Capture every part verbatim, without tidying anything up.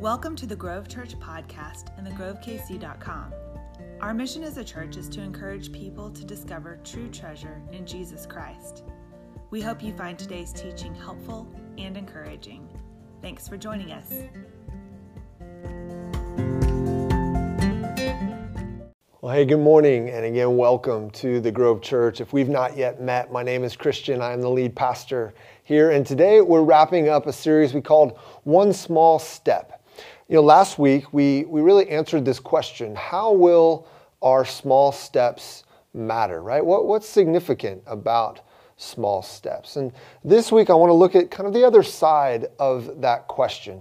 Welcome to the Grove Church podcast and the grove k c dot com. Our mission as a church is to encourage people to discover true treasure in Jesus Christ. We hope you find today's teaching helpful and encouraging. Thanks for joining us. Well, hey, good morning, and again, welcome to the Grove Church. If we've not yet met, my name is Christian. I'm the lead pastor here, and today we're wrapping up a series we called One Small Step. You know, last week we, we really answered this question: how will our small steps matter, right? What, what's significant about small steps? And this week I want to look at kind of the other side of that question.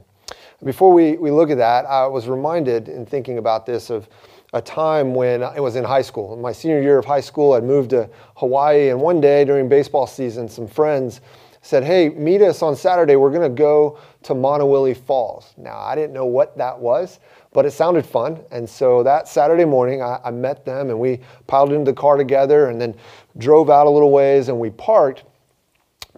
Before we, we look at that, I was reminded in thinking about this of a time when I was in high school. In my senior year of high school, I'd moved to Hawaii, and one day during baseball season, some friends said, "Hey, meet us on Saturday. We're going to go to Monowilly Falls." Now, I didn't know what that was, but it sounded fun. And so that Saturday morning, I, I met them, and we piled into the car together and then drove out a little ways, and we parked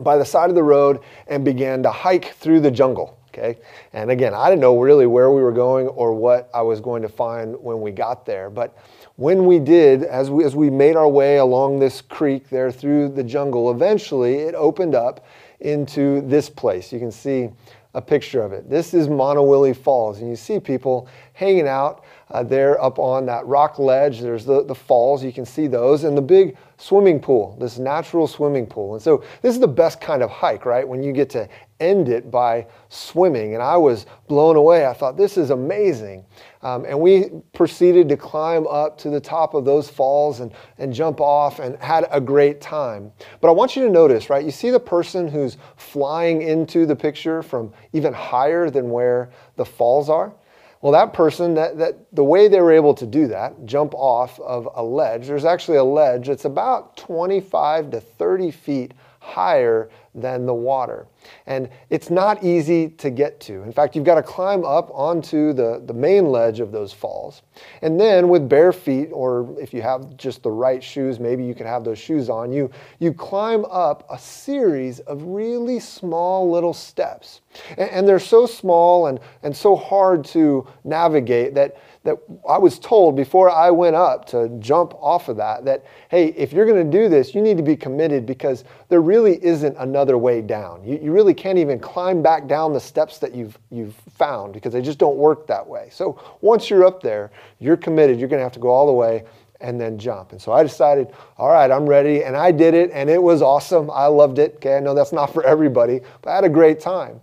by the side of the road and began to hike through the jungle. Okay. And again, I didn't know really where we were going or what I was going to find when we got there. But when we did, as we, as we made our way along this creek there through the jungle, eventually it opened up into this place. You can see a picture of it. This is Monowilly Falls, and you see people hanging out uh, there up on that rock ledge. There's the, the falls, you can see those, and the big swimming pool, this natural swimming pool. And so this is the best kind of hike, right? When you get to end it by swimming. And I was blown away. I thought, this is amazing. Um, and we proceeded to climb up to the top of those falls and, and jump off, and had a great time. But I want you to notice, right? You see the person who's flying into the picture from even higher than where the falls are? Well, that person, that, that the way they were able to do that, jump off of a ledge, there's actually a ledge that's about twenty-five to thirty feet higher than the water. And it's not easy to get to. In fact, you've got to climb up onto the, the main ledge of those falls. And then with bare feet, or if you have just the right shoes, maybe you can have those shoes on, you, you climb up a series of really small little steps. And, and they're so small and, and so hard to navigate that, that I was told before I went up to jump off of that, that, hey, if you're going to do this, you need to be committed, because there really isn't another way down. You, you really can't even climb back down the steps that you've you've found, because they just don't work that way. So once you're up there, you're committed. You're going to have to go all the way and then jump. And so I decided, all right, I'm ready. And I did it, and it was awesome. I loved it. Okay, I know that's not for everybody, but I had a great time.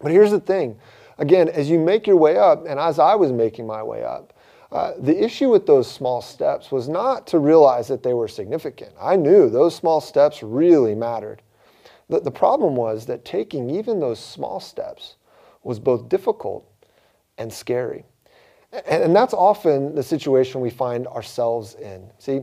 But here's the thing. Again, as you make your way up, and as I was making my way up, uh, the issue with those small steps was not to realize that they were significant. I knew those small steps really mattered. The, the problem was that taking even those small steps was both difficult and scary. And, and that's often the situation we find ourselves in. See,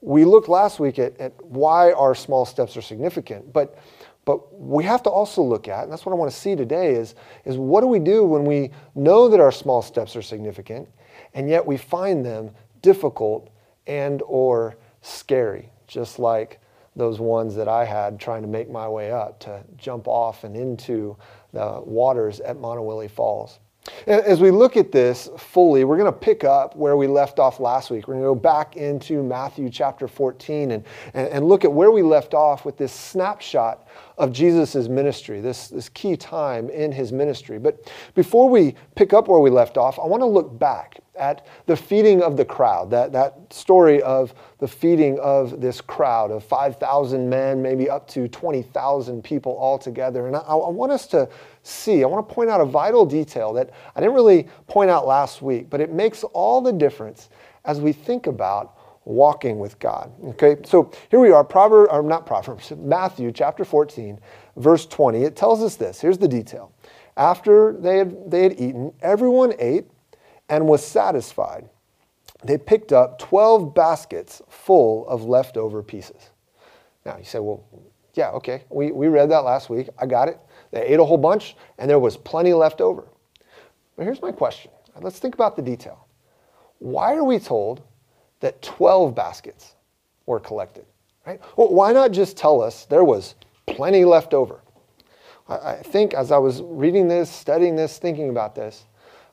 we looked last week at, at why our small steps are significant, but But we have to also look at, and that's what I want to see today, is, is what do we do when we know that our small steps are significant, and yet we find them difficult and or scary, just like those ones that I had trying to make my way up to jump off and into the waters at Monowilly Falls. As we look at this fully, we're going to pick up where we left off last week. We're going to go back into Matthew chapter fourteen and, and, and look at where we left off with this snapshot of Jesus' ministry, this, this key time in his ministry. But before we pick up where we left off, I want to look back at the feeding of the crowd, that, that story of the feeding of this crowd of five thousand men, maybe up to twenty thousand people altogether. And I, I want us to see, I want to point out a vital detail that I didn't really point out last week, but it makes all the difference as we think about walking with God. Okay, so here we are, Proverbs, or not Proverbs, Matthew chapter fourteen, verse twenty. It tells us this. Here's the detail. After they had, they had eaten, everyone ate and was satisfied. They picked up twelve baskets full of leftover pieces. Now you say, well, yeah, okay, we, we read that last week. I got it. They ate a whole bunch, and there was plenty left over. But here's my question. Let's think about the detail. Why are we told that twelve baskets were collected? Right? Well, why not just tell us there was plenty left over? I, I think as I was reading this, studying this, thinking about this,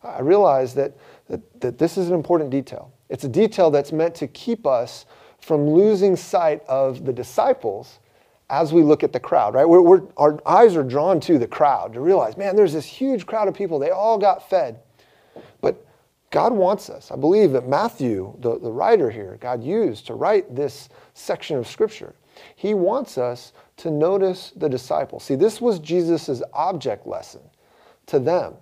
I realized that, that, that this is an important detail. It's a detail that's meant to keep us from losing sight of the disciples as we look at the crowd, right? We're, we're, our eyes are drawn to the crowd to realize, man, there's this huge crowd of people. They all got fed. But God wants us. I believe that Matthew, the, the writer here, God used to write this section of Scripture. He wants us to notice the disciples. See, this was Jesus' object lesson to them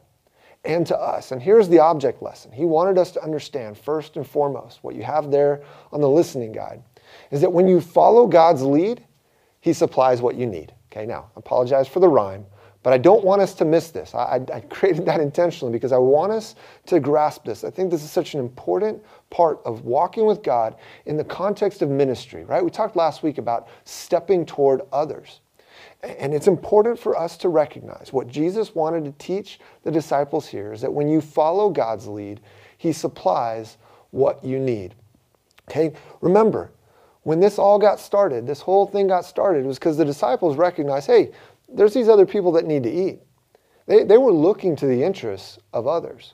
and to us. And here's the object lesson. He wanted us to understand, first and foremost, what you have there on the listening guide, is that when you follow God's lead, He supplies what you need. Okay, now, I apologize for the rhyme, but I don't want us to miss this. I, I created that intentionally because I want us to grasp this. I think this is such an important part of walking with God in the context of ministry, right? We talked last week about stepping toward others. And it's important for us to recognize what Jesus wanted to teach the disciples here is that when you follow God's lead, He supplies what you need. Okay, remember, when this all got started, this whole thing got started, was because the disciples recognized, hey, there's these other people that need to eat. They, they were looking to the interests of others.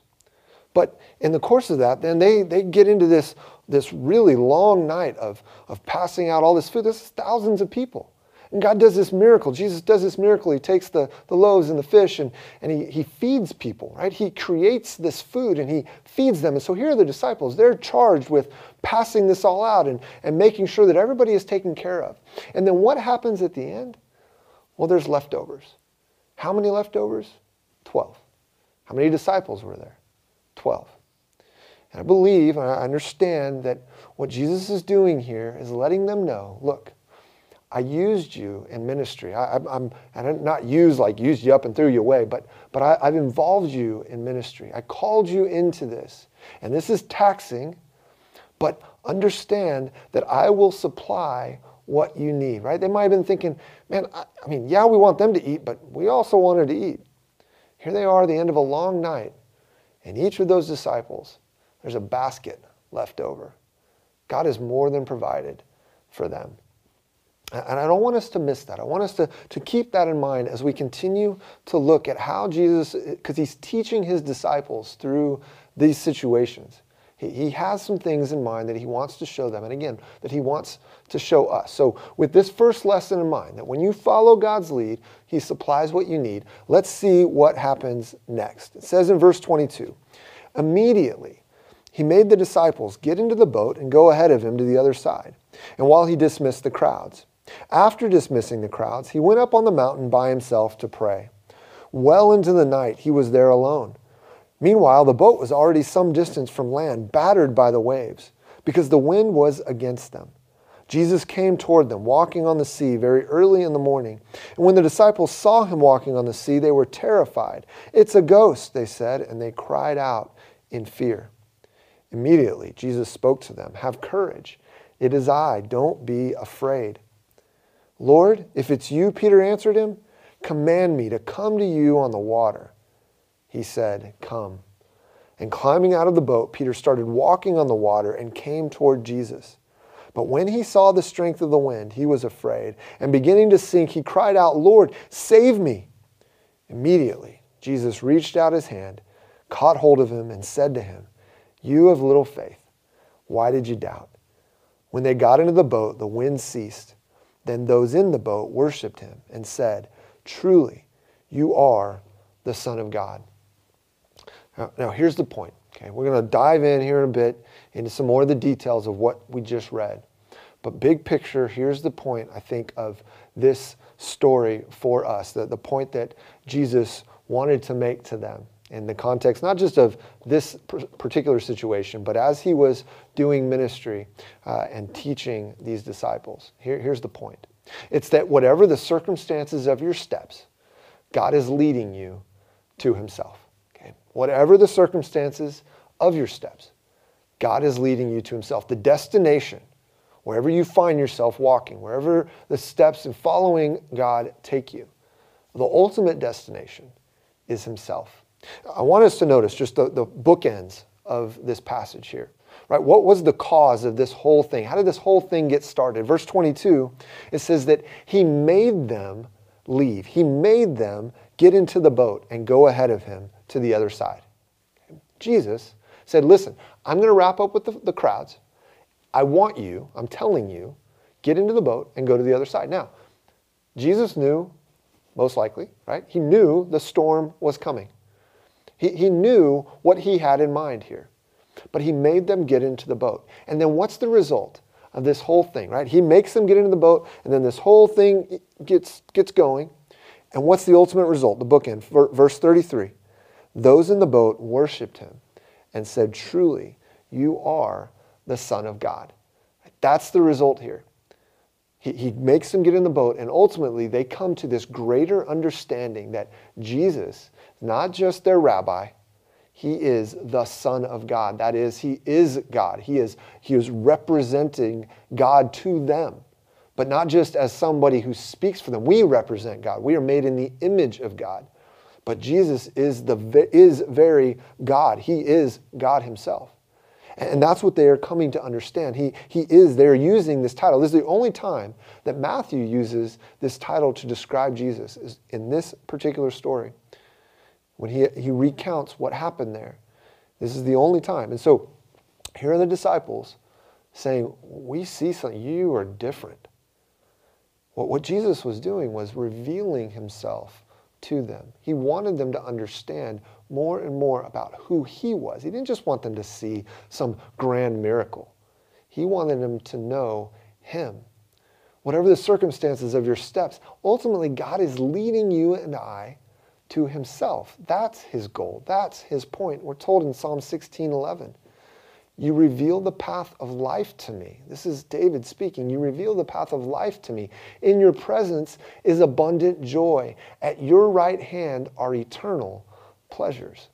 But in the course of that, then they, they get into this, this really long night of, of passing out all this food. This is thousands of people. And God does this miracle. Jesus does this miracle. He takes the, the loaves and the fish and, and he, he feeds people, right? He creates this food and He feeds them. And so here are the disciples. They're charged with passing this all out and, and making sure that everybody is taken care of. And then what happens at the end? Well, there's leftovers. How many leftovers? Twelve. How many disciples were there? Twelve. And I believe, and I understand that what Jesus is doing here is letting them know, look, I used you in ministry. I, I'm, I'm not used like used you up and threw you away, but, but I, I've involved you in ministry. I called you into this. And this is taxing, but understand that I will supply what you need, right? They might have been thinking, man, I, I mean, yeah, we want them to eat, but we also wanted to eat. Here they are at the end of a long night, and each of those disciples, there's a basket left over. God has more than provided for them. And I don't want us to miss that. I want us to, to keep that in mind as we continue to look at how Jesus, because He's teaching His disciples through these situations. He, he has some things in mind that He wants to show them, and again, that He wants to show us. So with this first lesson in mind, that when you follow God's lead, He supplies what you need, let's see what happens next. It says in verse twenty-two, immediately He made the disciples get into the boat and go ahead of Him to the other side, and while He dismissed the crowds. After dismissing the crowds, He went up on the mountain by Himself to pray. Well into the night, He was there alone. Meanwhile, the boat was already some distance from land, battered by the waves, because the wind was against them. Jesus came toward them, walking on the sea very early in the morning. And when the disciples saw Him walking on the sea, they were terrified. "It's a ghost," they said, and they cried out in fear. Immediately, Jesus spoke to them, "Have courage. It is I. Don't be afraid." "Lord, if it's you," Peter answered Him, "command me to come to you on the water." He said, "Come." And climbing out of the boat, Peter started walking on the water and came toward Jesus. But when he saw the strength of the wind, he was afraid, and beginning to sink, he cried out, "Lord, save me." Immediately, Jesus reached out His hand, caught hold of him, and said to him, "You of little faith, why did you doubt?" When they got into the boat, the wind ceased. Then those in the boat worshipped Him and said, "Truly, you are the Son of God." Now, now here's the point. Okay, we're going to dive in here in a bit into some more of the details of what we just read. But big picture, here's the point, I think, of this story for us, the, the point that Jesus wanted to make to them in the context, not just of this particular situation, but as He was doing ministry uh, and teaching these disciples. Here, here's the point. It's that whatever the circumstances of your steps, God is leading you to Himself. Okay? Whatever the circumstances of your steps, God is leading you to Himself. The destination, wherever you find yourself walking, wherever the steps and following God take you, the ultimate destination is Himself. I want us to notice just the, the bookends of this passage here, right? What was the cause of this whole thing? How did this whole thing get started? Verse twenty-two, it says that He made them leave. He made them get into the boat and go ahead of him to the other side. Jesus said, listen, I'm going to wrap up with the, the crowds. I want you, I'm telling you, get into the boat and go to the other side. Now, Jesus knew, most likely, right? He knew the storm was coming. He, he knew what he had in mind here. But he made them get into the boat. And then what's the result of this whole thing, right? He makes them get into the boat, and then this whole thing gets, gets going. And what's the ultimate result? The bookend, verse thirty-three. Those in the boat worshiped him and said, truly, you are the Son of God. That's the result here. He, he makes them get in the boat, and ultimately they come to this greater understanding that Jesus is not just their rabbi, he is the Son of God. That is, he is God. He is, he is representing God to them, but not just as somebody who speaks for them. We represent God. We are made in the image of God. But Jesus is, the, is very God. He is God himself. And that's what they are coming to understand. He, he is, they're using this title. This is the only time that Matthew uses this title to describe Jesus, is in this particular story. When he, he recounts what happened there, this is the only time. And so here are the disciples saying, we see something, you are different. What, what Jesus was doing was revealing himself to them. He wanted them to understand more and more about who he was. He didn't just want them to see some grand miracle. He wanted them to know him. Whatever the circumstances of your steps, ultimately God is leading you and I to himself. That's his goal. That's his point. We're told in Psalm sixteen eleven, you reveal the path of life to me. This is David speaking. You reveal the path of life to me. In your presence is abundant joy. At your right hand are eternal pleasures.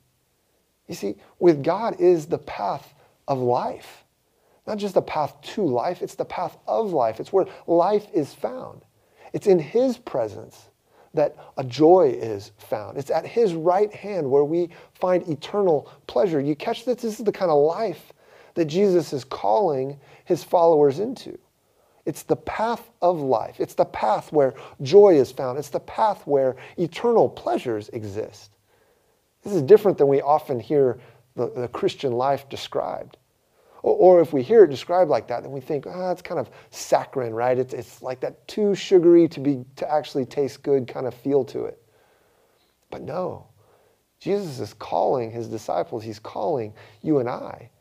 You see, with God is the path of life. Not just the path to life, it's the path of life. It's where life is found. It's in his presence that a joy is found. It's at his right hand where we find eternal pleasure. You catch this? This is the kind of life that Jesus is calling his followers into. It's the path of life. It's the path where joy is found. It's the path where eternal pleasures exist. This is different than we often hear the, the Christian life described. Or, or if we hear it described like that, then we think, ah, it's kind of saccharine, right? It's, it's like that too sugary to be to actually taste good kind of feel to it. But no, Jesus is calling his disciples, he's calling you and I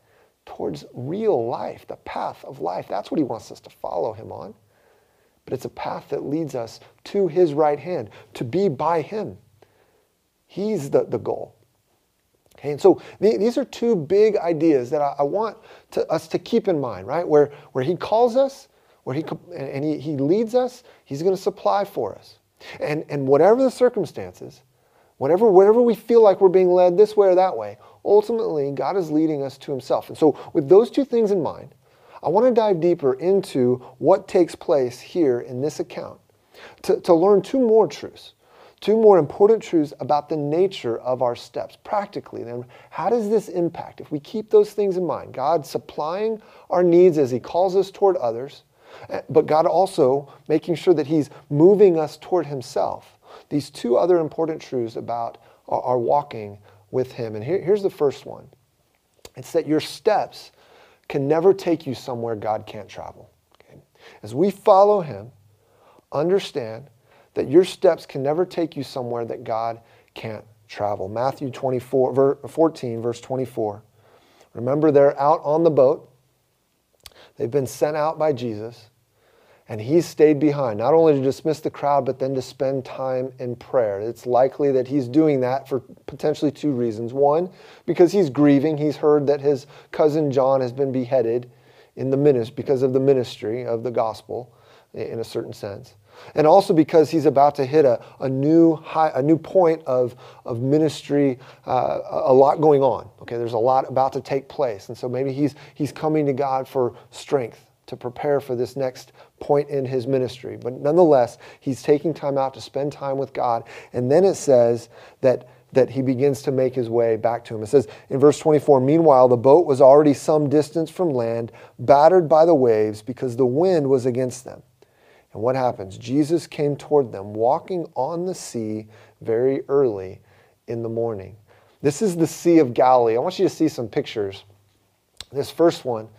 towards real life, the path of life. That's what he wants us to follow him on. But it's a path that leads us to his right hand, to be by him. He's the, the goal. Okay, and so the, these are two big ideas that I, I want to, us to keep in mind, right? Where, where he calls us, where he and he, he leads us, he's going to supply for us. And, and whatever the circumstances, whatever, whatever we feel like we're being led this way or that way, ultimately God is leading us to himself. And so with those two things in mind, I want to dive deeper into what takes place here in this account to, to learn two more truths. Two more important truths about the nature of our steps. Practically, then, how does this impact? If we keep those things in mind, God supplying our needs as he calls us toward others, but God also making sure that he's moving us toward himself. These two other important truths about our, our walking with him. And here, here's the first one. It's that your steps can never take you somewhere God can't travel. Okay? As we follow him, understand that your steps can never take you somewhere that God can't travel. Matthew twenty-four, fourteen, verse twenty-four. Remember, they're out on the boat. They've been sent out by Jesus, and he's stayed behind, not only to dismiss the crowd, but then to spend time in prayer. It's likely that he's doing that for potentially two reasons. One, because he's grieving. He's heard that his cousin John has been beheaded in the ministry because of the ministry of the gospel, in a certain sense. And also because he's about to hit a, a new high, a new point of, of ministry, uh, a lot going on. Okay, there's a lot about to take place. And so maybe he's, he's coming to God for strength to prepare for this next point in his ministry. But nonetheless, he's taking time out to spend time with God. And then it says that, that he begins to make his way back to him. It says in verse twenty-four, meanwhile, the boat was already some distance from land, battered by the waves because the wind was against them. And what happens? Jesus came toward them, walking on the sea very early in the morning. This is the Sea of Galilee. I want you to see some pictures. This first one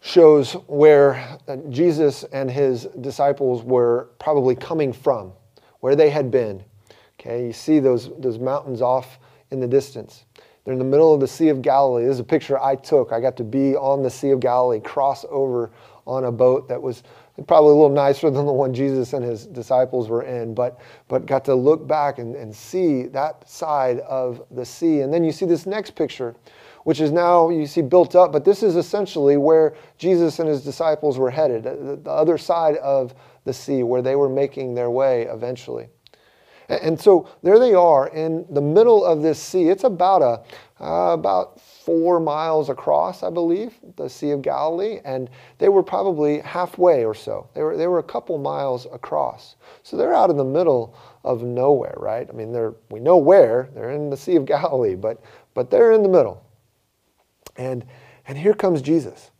shows where Jesus and his disciples were probably coming from, where they had been. Okay, you see those, those mountains off in the distance. They're in the middle of the Sea of Galilee. This is a picture I took. I got to be on the Sea of Galilee, cross over on a boat that was probably a little nicer than the one Jesus and his disciples were in, but but got to look back and, and see that side of the sea. And then you see this next picture, which is now, you see, built up, but this is essentially where Jesus and his disciples were headed, the, the other side of the sea, where they were making their way eventually. And, and so there they are in the middle of this sea. It's about a uh, about four miles across, I believe, the Sea of Galilee, and they were probably halfway or so. They were, they were a couple miles across. So they're out in the middle of nowhere, right? I mean, they're, we know where. They're in the Sea of Galilee, but, but they're in the middle. And, and here comes Jesus.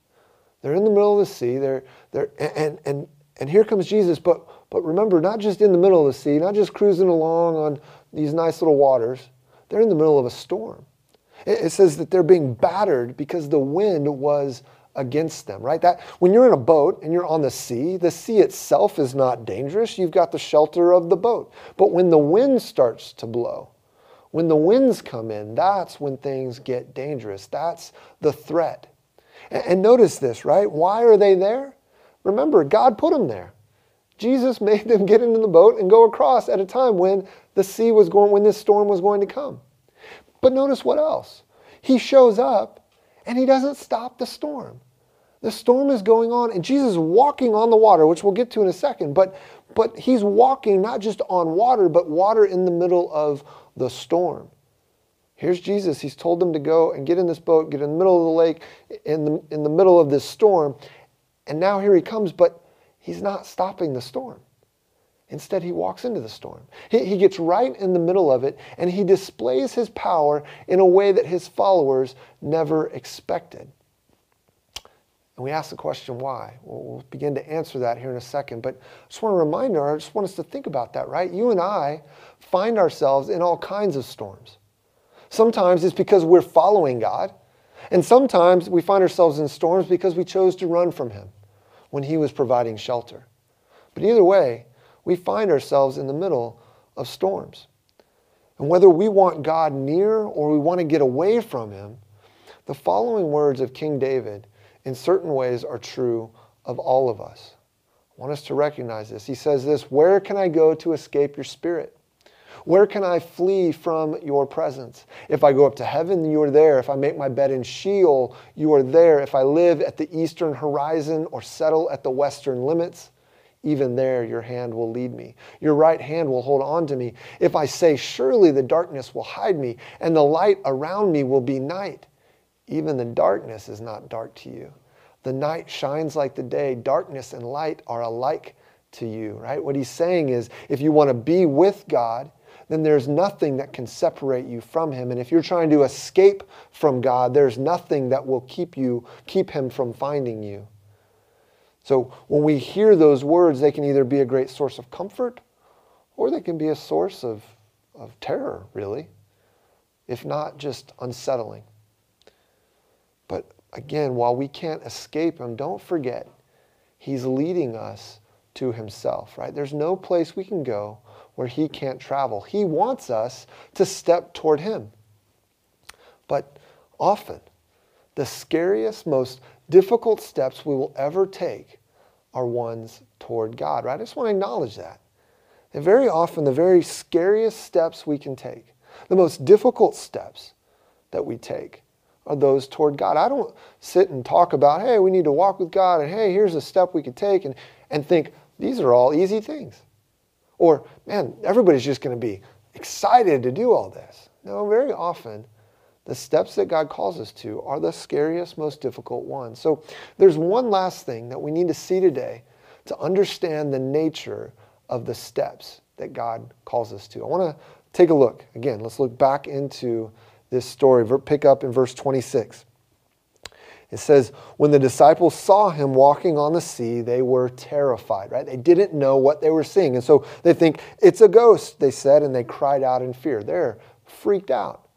They're in the middle of the sea. They're, they're, and, and, and here comes Jesus. But, but remember, not just in the middle of the sea, not just cruising along on these nice little waters. They're in the middle of a storm. It says that they're being battered because the wind was against them, right? That when you're in a boat and you're on the sea, the sea itself is not dangerous. You've got the shelter of the boat. But when the wind starts to blow, when the winds come in, that's when things get dangerous. That's the threat. And, and notice this, right? Why are they there? Remember, God put them there. Jesus made them get into the boat and go across at a time when the sea was going, when this storm was going to come. But notice what else. He shows up and he doesn't stop the storm. The storm is going on and Jesus is walking on the water, which we'll get to in a second. But, but he's walking not just on water, but water in the middle of the storm. Here's Jesus. He's told them to go and get in this boat, get in the middle of the lake, in the, in the middle of this storm. And now here he comes, but he's not stopping the storm. Instead, he walks into the storm. He, he gets right in the middle of it, and he displays his power in a way that his followers never expected. And we ask the question, why? Well, we'll begin to answer that here in a second, but I just want to remind us, I just want us to think about that, right? You and I find ourselves in all kinds of storms. Sometimes it's because we're following God, and sometimes we find ourselves in storms because we chose to run from him when he was providing shelter. But either way, we find ourselves in the middle of storms. And whether we want God near or we want to get away from him, the following words of King David in certain ways are true of all of us. I want us to recognize this. He says this, "Where can I go to escape your spirit? Where can I flee from your presence? If I go up to heaven, you are there. If I make my bed in Sheol, you are there. If I live at the eastern horizon or settle at the western limits, even there your hand will lead me. Your right hand will hold on to me. If I say, surely the darkness will hide me, and the light around me will be night. Even the darkness is not dark to you. The night shines like the day. Darkness and light are alike to you," right? What he's saying is, if you want to be with God, then there's nothing that can separate you from him. And if you're trying to escape from God, there's nothing that will keep you, keep him from finding you. So when we hear those words, they can either be a great source of comfort or they can be a source of, of terror, really, if not just unsettling. But again, while we can't escape him, don't forget, he's leading us to himself, right? There's no place we can go where he can't travel. He wants us to step toward him. But often, the scariest, most difficult steps we will ever take are ones toward God, right? I just want to acknowledge that. And very often, the very scariest steps we can take, the most difficult steps that we take, are those toward God. I don't sit and talk about, hey, we need to walk with God, and hey, here's a step we could take, and, and think, these are all easy things. Or, man, everybody's just going to be excited to do all this. No, very often, the steps that God calls us to are the scariest, most difficult ones. So there's one last thing that we need to see today to understand the nature of the steps that God calls us to. I want to take a look. Again, let's look back into this story. Pick up in verse twenty-six. It says, when the disciples saw him walking on the sea, they were terrified, right? They didn't know what they were seeing. And so they think, it's a ghost, they said, and they cried out in fear. They're freaked out.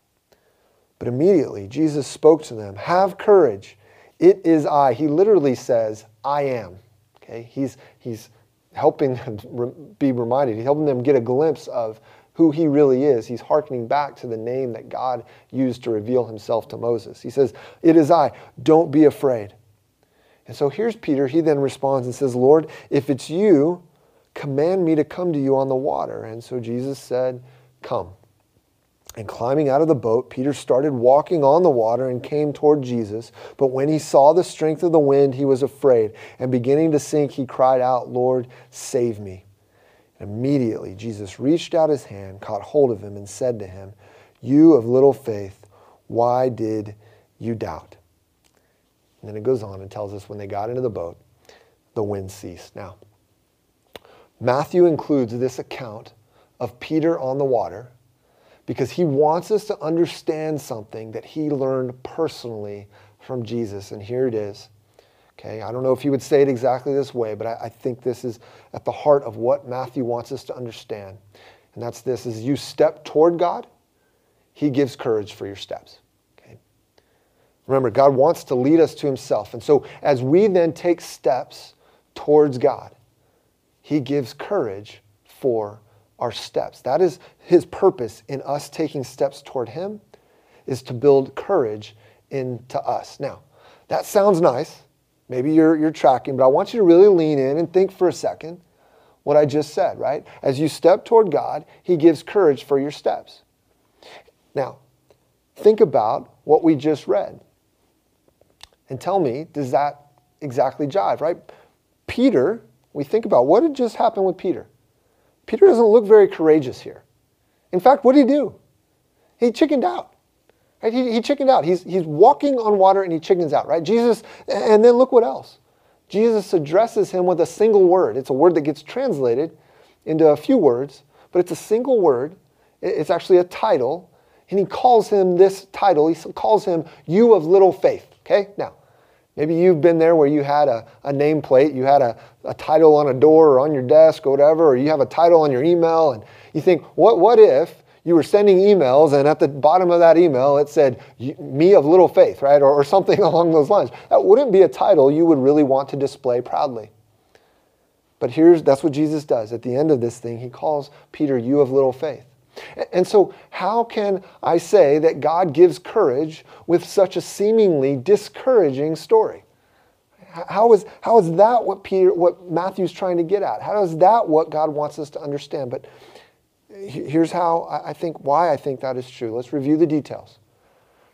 But immediately Jesus spoke to them, have courage, it is I. He literally says, I am. Okay, He's, he's helping them be reminded. He's helping them get a glimpse of who he really is. He's hearkening back to the name that God used to reveal himself to Moses. He says, it is I, don't be afraid. And so here's Peter. He then responds and says, Lord, if it's you, command me to come to you on the water. And so Jesus said, come. And climbing out of the boat, Peter started walking on the water and came toward Jesus. But when he saw the strength of the wind, he was afraid. And beginning to sink, he cried out, Lord, save me. Immediately, Jesus reached out his hand, caught hold of him, and said to him, you of little faith, why did you doubt? And then it goes on and tells us when they got into the boat, the wind ceased. Now, Matthew includes this account of Peter on the water because he wants us to understand something that he learned personally from Jesus. And here it is. Okay, I don't know if he would say it exactly this way, but I, I think this is at the heart of what Matthew wants us to understand. And that's this, is you step toward God, he gives courage for your steps. Okay? Remember, God wants to lead us to himself. And so as we then take steps towards God, he gives courage for our steps. That is his purpose in us taking steps toward him, is to build courage into us. Now, that sounds nice. Maybe you're, you're tracking, but I want you to really lean in and think for a second what I just said, right? As you step toward God, he gives courage for your steps. Now, think about what we just read and tell me, does that exactly jive, right? Peter, we think about what had just happened with Peter. Peter doesn't look very courageous here. In fact, what did he do? He chickened out. Right? He, he chickened out. He's, he's walking on water and he chickens out, right? Jesus, and then look what else. Jesus addresses him with a single word. It's a word that gets translated into a few words, but it's a single word. It's actually a title. And he calls him this title. He calls him, you of little faith, okay? Now, maybe you've been there where you had a, a nameplate, you had a, a title on a door or on your desk or whatever, or you have a title on your email, and you think, what, what if you were sending emails, and at the bottom of that email, it said, me of little faith, right? Or, or something along those lines. That wouldn't be a title you would really want to display proudly. But here's, that's what Jesus does. At the end of this thing, he calls Peter, you of little faith. And, and so how can I say that God gives courage with such a seemingly discouraging story? How is, how is that what Peter, what Matthew's trying to get at? How is that what God wants us to understand? But here's how I think, why I think that is true. Let's review the details.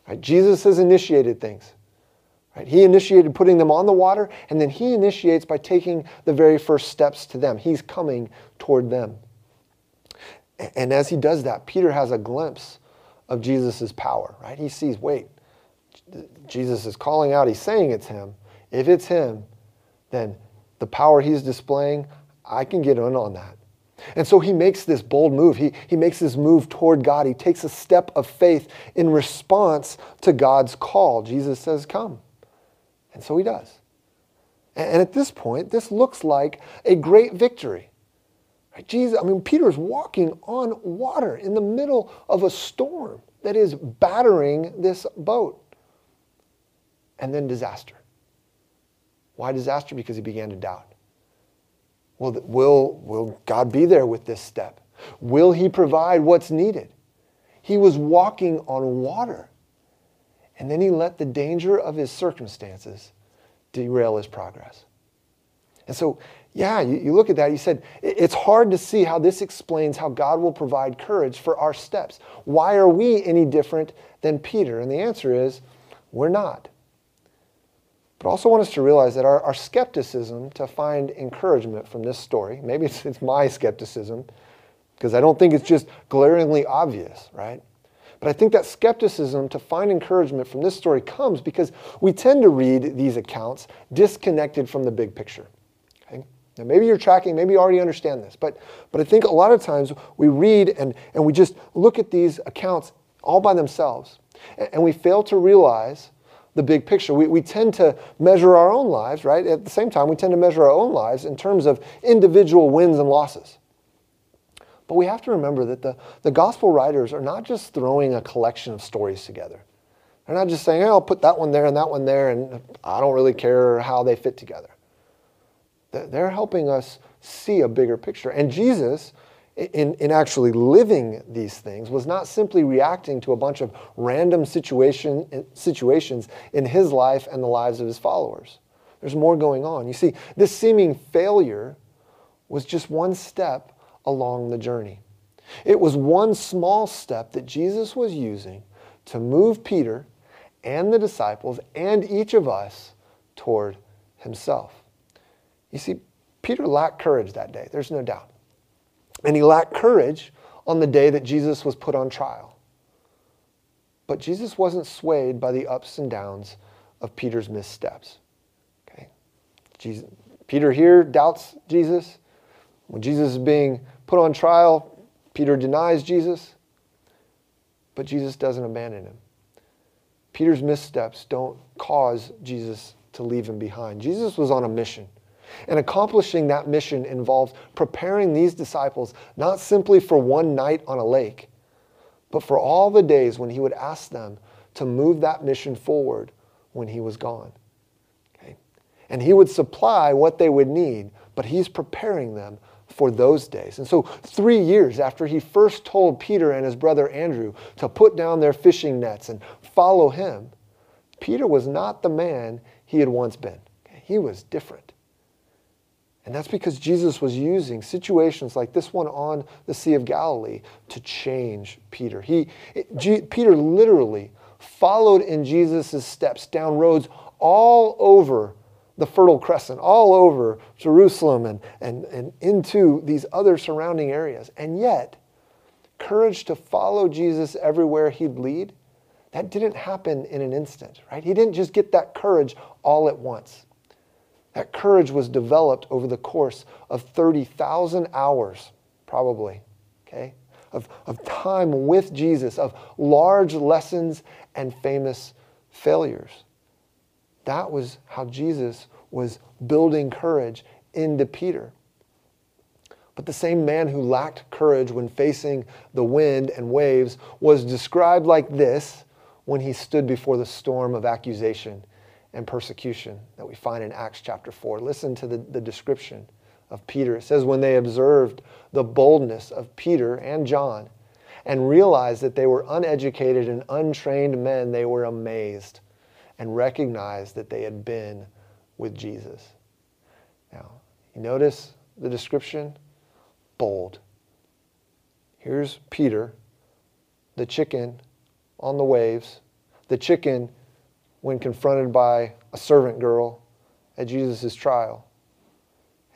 Right, Jesus has initiated things. Right, he initiated putting them on the water, and then he initiates by taking the very first steps to them. He's coming toward them. And as he does that, Peter has a glimpse of Jesus' power. Right? He sees, wait, Jesus is calling out. He's saying it's him. If it's him, then the power he's displaying, I can get in on that. And so he makes this bold move. He, he makes this move toward God. He takes a step of faith in response to God's call. Jesus says, come. And so he does. And, and at this point, this looks like a great victory. Right? Jesus, I mean, Peter is walking on water in the middle of a storm that is battering this boat. And then disaster. Why disaster? Because he began to doubt. Will, will, will God be there with this step? Will he provide what's needed? He was walking on water. And then he let the danger of his circumstances derail his progress. And so, yeah, you, you look at that, you said, it's hard to see how this explains how God will provide courage for our steps. Why are we any different than Peter? And the answer is, we're not. But I also want us to realize that our, our skepticism to find encouragement from this story, maybe it's, it's my skepticism, because I don't think it's just glaringly obvious, right? But I think that skepticism to find encouragement from this story comes because we tend to read these accounts disconnected from the big picture. Okay? Now maybe you're tracking, maybe you already understand this, but, but I think a lot of times we read and, and we just look at these accounts all by themselves, and, and we fail to realize the big picture. We, we tend to measure our own lives, right? At the same time, we tend to measure our own lives in terms of individual wins and losses. But we have to remember that the, the gospel writers are not just throwing a collection of stories together. They're not just saying, hey, I'll put that one there and that one there, and I don't really care how they fit together. They're helping us see a bigger picture. And Jesus, in, in actually living these things, was not simply reacting to a bunch of random situation, situations in his life and the lives of his followers. There's more going on. You see, this seeming failure was just one step along the journey. It was one small step that Jesus was using to move Peter and the disciples and each of us toward himself. You see, Peter lacked courage that day, there's no doubt. And he lacked courage on the day that Jesus was put on trial. But Jesus wasn't swayed by the ups and downs of Peter's missteps. Okay? Jesus, Peter here doubts Jesus. When Jesus is being put on trial, Peter denies Jesus. But Jesus doesn't abandon him. Peter's missteps don't cause Jesus to leave him behind. Jesus was on a mission, and accomplishing that mission involved preparing these disciples not simply for one night on a lake, but for all the days when he would ask them to move that mission forward when he was gone. Okay? And he would supply what they would need, but he's preparing them for those days. And so three years after he first told Peter and his brother Andrew to put down their fishing nets and follow him, Peter was not the man he had once been. He was different. And that's because Jesus was using situations like this one on the Sea of Galilee to change Peter. He, it, G, Peter literally followed in Jesus' steps down roads all over the Fertile Crescent, all over Jerusalem and, and, and into these other surrounding areas. And yet, courage to follow Jesus everywhere he'd lead, that didn't happen in an instant, right? He didn't just get that courage all at once. That courage was developed over the course of thirty thousand hours, probably, okay, of, of time with Jesus, of large lessons and famous failures. That was how Jesus was building courage into Peter. But the same man who lacked courage when facing the wind and waves was described like this when he stood before the storm of accusation and persecution that we find in Acts chapter four. Listen to the, the description of Peter. It says, when they observed the boldness of Peter and John and realized that they were uneducated and untrained men, they were amazed and recognized that they had been with Jesus. Now, you notice the description? Bold. Here's Peter, the chicken on the waves, the chicken when confronted by a servant girl at Jesus' trial.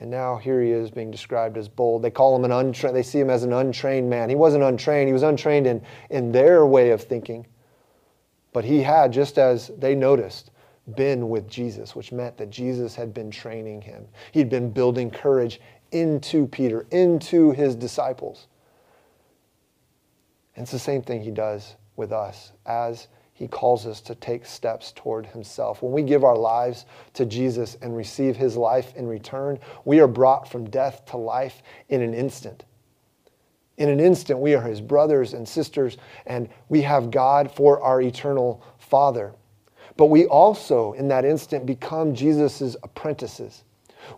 And now here he is being described as bold. They call him an untrained, they see him as an untrained man. He wasn't untrained, he was untrained in, in their way of thinking. But he had, just as they noticed, been with Jesus, which meant that Jesus had been training him. He'd been building courage into Peter, into his disciples. And it's the same thing he does with us as he calls us to take steps toward himself. When we give our lives to Jesus and receive his life in return, we are brought from death to life in an instant. In an instant, we are his brothers and sisters, and we have God for our eternal Father. But we also, in that instant, become Jesus' apprentices.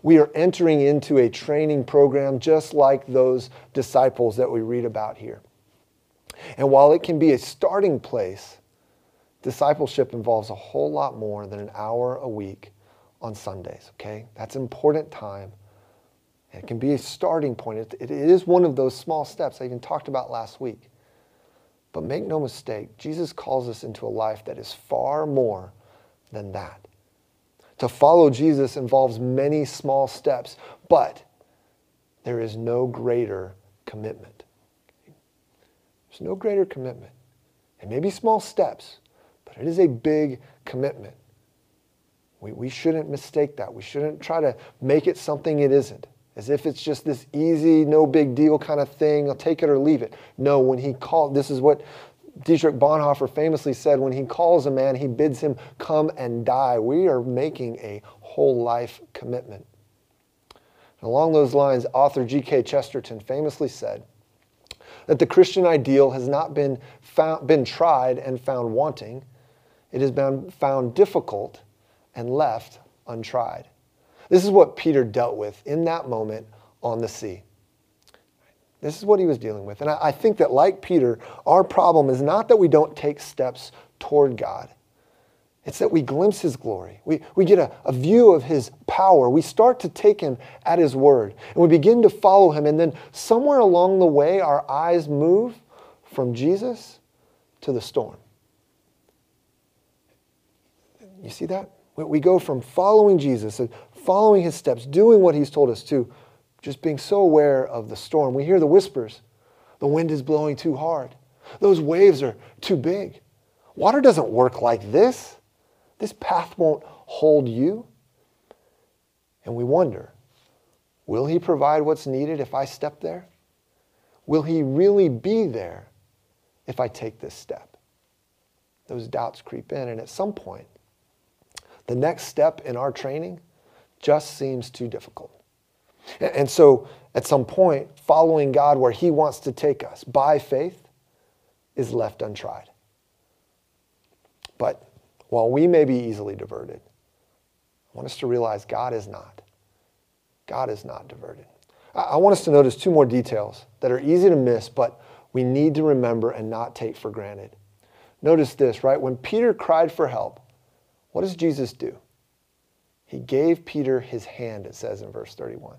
We are entering into a training program just like those disciples that we read about here. And while it can be a starting place, discipleship involves a whole lot more than an hour a week on Sundays, okay? That's important time. It can be a starting point. It, it is one of those small steps I even talked about last week. But make no mistake, Jesus calls us into a life that is far more than that. To follow Jesus involves many small steps, but there is no greater commitment. There's no greater commitment. It may be small steps, but it is a big commitment. We, we shouldn't mistake that. We shouldn't try to make it something it isn't. As if it's just this easy, no big deal kind of thing, I'll take it or leave it. No, when he called, this is what Dietrich Bonhoeffer famously said, when he calls a man, he bids him come and die. We are making a whole life commitment. And along those lines, author G K Chesterton famously said that the Christian ideal has not been found, been tried and found wanting. It has been found difficult and left untried. This is what Peter dealt with in that moment on the sea. This is what he was dealing with. And I think that, like Peter, our problem is not that we don't take steps toward God. It's that we glimpse his glory. We, we get a, a view of his power. We start to take him at his word. And we begin to follow him. And then somewhere along the way, our eyes move from Jesus to the storm. You see that? We go from following Jesus, following his steps, doing what he's told us to, just being so aware of the storm. We hear the whispers. The wind is blowing too hard. Those waves are too big. Water doesn't work like this. This path won't hold you. And we wonder, will he provide what's needed if I step there? Will he really be there if I take this step? Those doubts creep in, and at some point, the next step in our training just seems too difficult. And so at some point, following God where he wants to take us by faith is left untried. But while we may be easily diverted, I want us to realize God is not. God is not diverted. I want us to notice two more details that are easy to miss, but we need to remember and not take for granted. Notice this, right? When Peter cried for help, what does Jesus do? He gave Peter his hand, it says in verse thirty-one.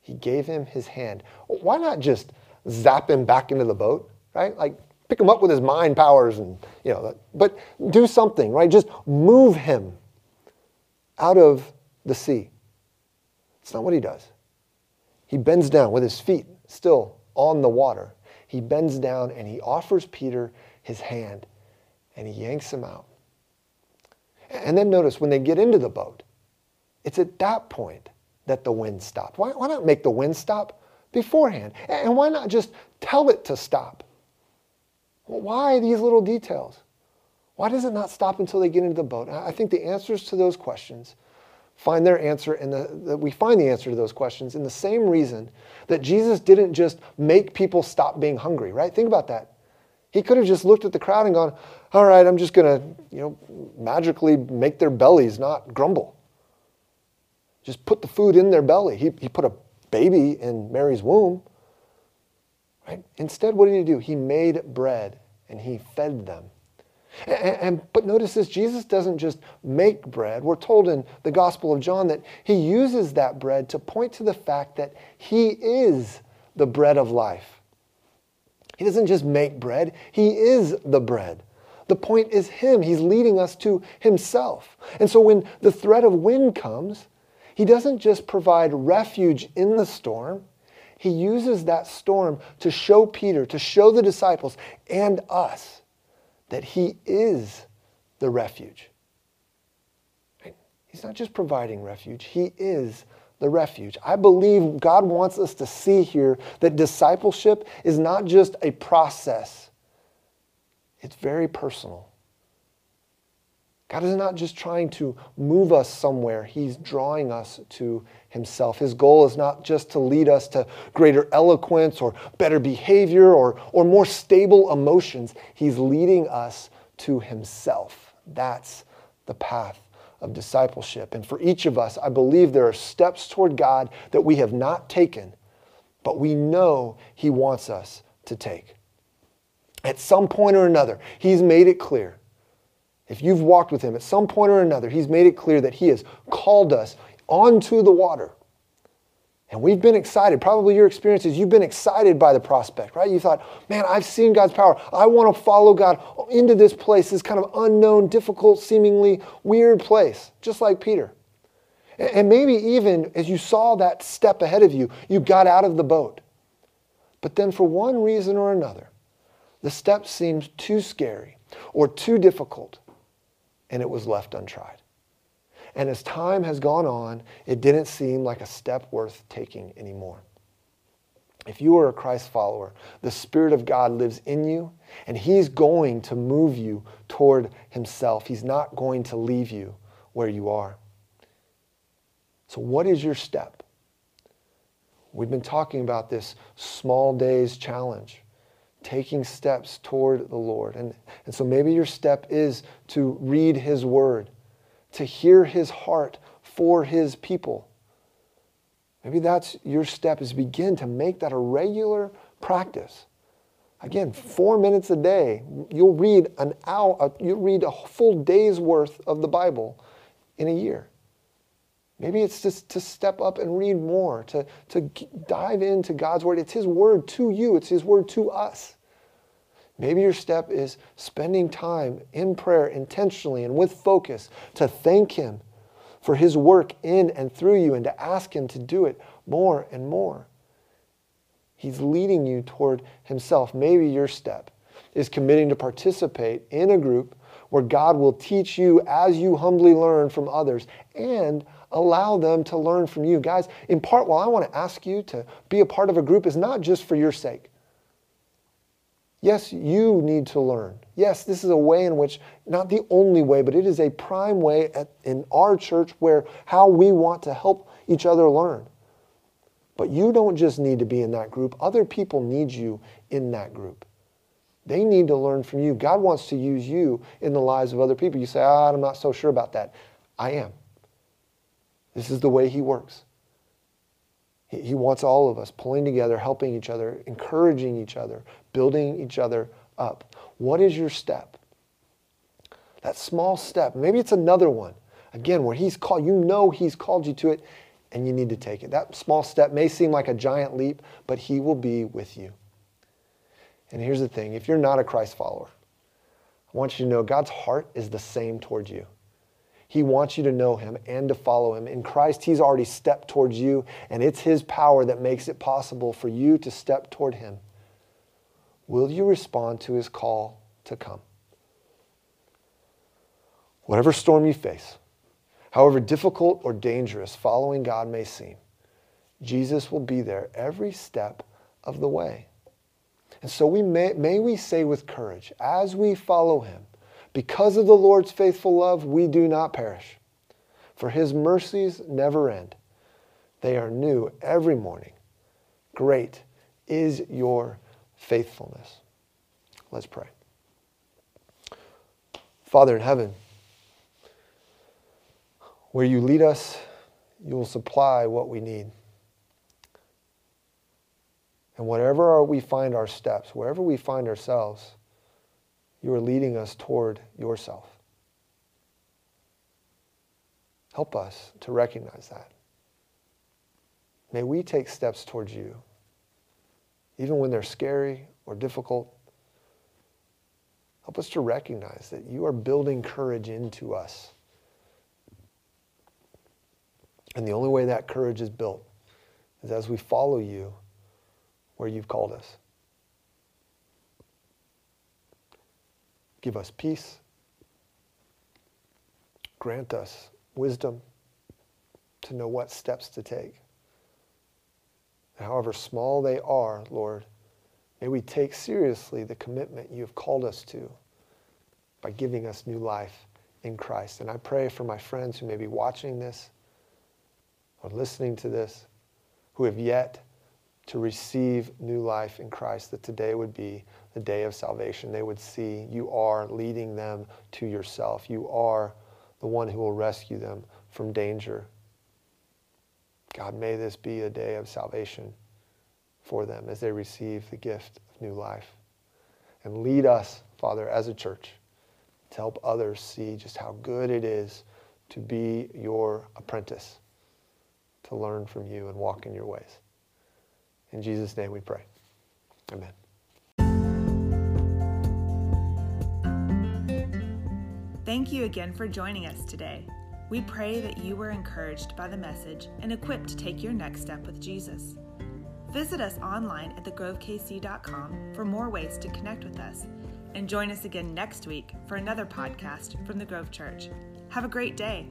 He gave him his hand. Why not just zap him back into the boat, right? Like, pick him up with his mind powers and, you know, but do something, right? Just move him out of the sea. It's not what he does. He bends down with his feet still on the water. He bends down and he offers Peter his hand and he yanks him out. And then notice when they get into the boat, it's at that point that the wind stopped. Why, why not make the wind stop beforehand? And why not just tell it to stop? Why these little details? Why does it not stop until they get into the boat? I think the answers to those questions find their answer in the, the we find the answer to those questions in the same reason that Jesus didn't just make people stop being hungry, right? Think about that. He could have just looked at the crowd and gone, all right, I'm just going to, you know, magically make their bellies not grumble. Just put the food in their belly. He, he put a baby in Mary's womb. Right? Instead, what did he do? He made bread and he fed them. And, and but notice this, Jesus doesn't just make bread. We're told in the Gospel of John that he uses that bread to point to the fact that he is the bread of life. He doesn't just make bread. He is the bread. The point is him. He's leading us to himself. And so when the threat of wind comes, he doesn't just provide refuge in the storm. He uses that storm to show Peter, to show the disciples and us that he is the refuge. Right? He's not just providing refuge. He is the refuge. I believe God wants us to see here that discipleship is not just a process. It's very personal. God is not just trying to move us somewhere. He's drawing us to himself. His goal is not just to lead us to greater eloquence or better behavior or, or more stable emotions. He's leading us to himself. That's the path of discipleship. And for each of us, I believe there are steps toward God that we have not taken, but we know he wants us to take. At some point or another, he's made it clear. If you've walked with him, at some point or another, he's made it clear that he has called us onto the water. And we've been excited. Probably your experience is you've been excited by the prospect, right? You thought, man, I've seen God's power. I want to follow God into this place, this kind of unknown, difficult, seemingly weird place, just like Peter. And maybe even as you saw that step ahead of you, you got out of the boat. But then for one reason or another, the step seemed too scary or too difficult, and it was left untried. And as time has gone on, it didn't seem like a step worth taking anymore. If you are a Christ follower, the Spirit of God lives in you, and he's going to move you toward himself. He's not going to leave you where you are. So what is your step? We've been talking about this small days challenge, taking steps toward the Lord. And, and so maybe your step is to read his word, to hear his heart for his people. Maybe that's your step, is begin to make that a regular practice. Again, four minutes a day, you'll read an hour, you'll read a full day's worth of the Bible in a year. Maybe it's just to step up and read more, to, to dive into God's word. It's his word to you. It's his word to us. Maybe your step is spending time in prayer intentionally and with focus to thank him for his work in and through you, and to ask him to do it more and more. He's leading you toward himself. Maybe your step is committing to participate in a group where God will teach you as you humbly learn from others and allow them to learn from you. Guys, in part, while I want to ask you to be a part of a group, is not just for your sake. Yes, you need to learn. Yes, this is a way in which, not the only way, but it is a prime way at, in our church where how we want to help each other learn. But you don't just need to be in that group. Other people need you in that group. They need to learn from you. God wants to use you in the lives of other people. You say, ah, I'm not so sure about that. I am. This is the way he works. He, he wants all of us pulling together, helping each other, encouraging each other, building each other up. What is your step? That small step. Maybe it's another one, again, where he's called, you know he's called you to it, and you need to take it. That small step may seem like a giant leap, but he will be with you. And here's the thing. If you're not a Christ follower, I want you to know God's heart is the same towards you. He wants you to know him and to follow him. In Christ, he's already stepped towards you, and it's his power that makes it possible for you to step toward him. Will you respond to his call to come? Whatever storm you face, however difficult or dangerous following God may seem, Jesus will be there every step of the way. And so we may, may we say with courage, as we follow him, because of the Lord's faithful love, we do not perish, for his mercies never end. They are new every morning. Great is your faithfulness. Let's pray. Father in heaven, where you lead us, you will supply what we need. And whatever we find our steps, wherever we find ourselves, you are leading us toward yourself. Help us to recognize that. May we take steps towards you, even when they're scary or difficult. Help us to recognize that you are building courage into us. And the only way that courage is built is as we follow you where you've called us. Give us peace. Grant us wisdom to know what steps to take. However small they are, Lord, may we take seriously the commitment you have called us to by giving us new life in Christ. And I pray for my friends who may be watching this or listening to this, who have yet to receive new life in Christ, that today would be the day of salvation. They would see you are leading them to yourself. You are the one who will rescue them from danger. God, may this be a day of salvation for them as they receive the gift of new life. And lead us, Father, as a church, to help others see just how good it is to be your apprentice, to learn from you and walk in your ways. In Jesus' name we pray. Amen. Thank you again for joining us today. We pray that you were encouraged by the message and equipped to take your next step with Jesus. Visit us online at the grove k c dot com for more ways to connect with us, and join us again next week for another podcast from the Grove Church. Have a great day.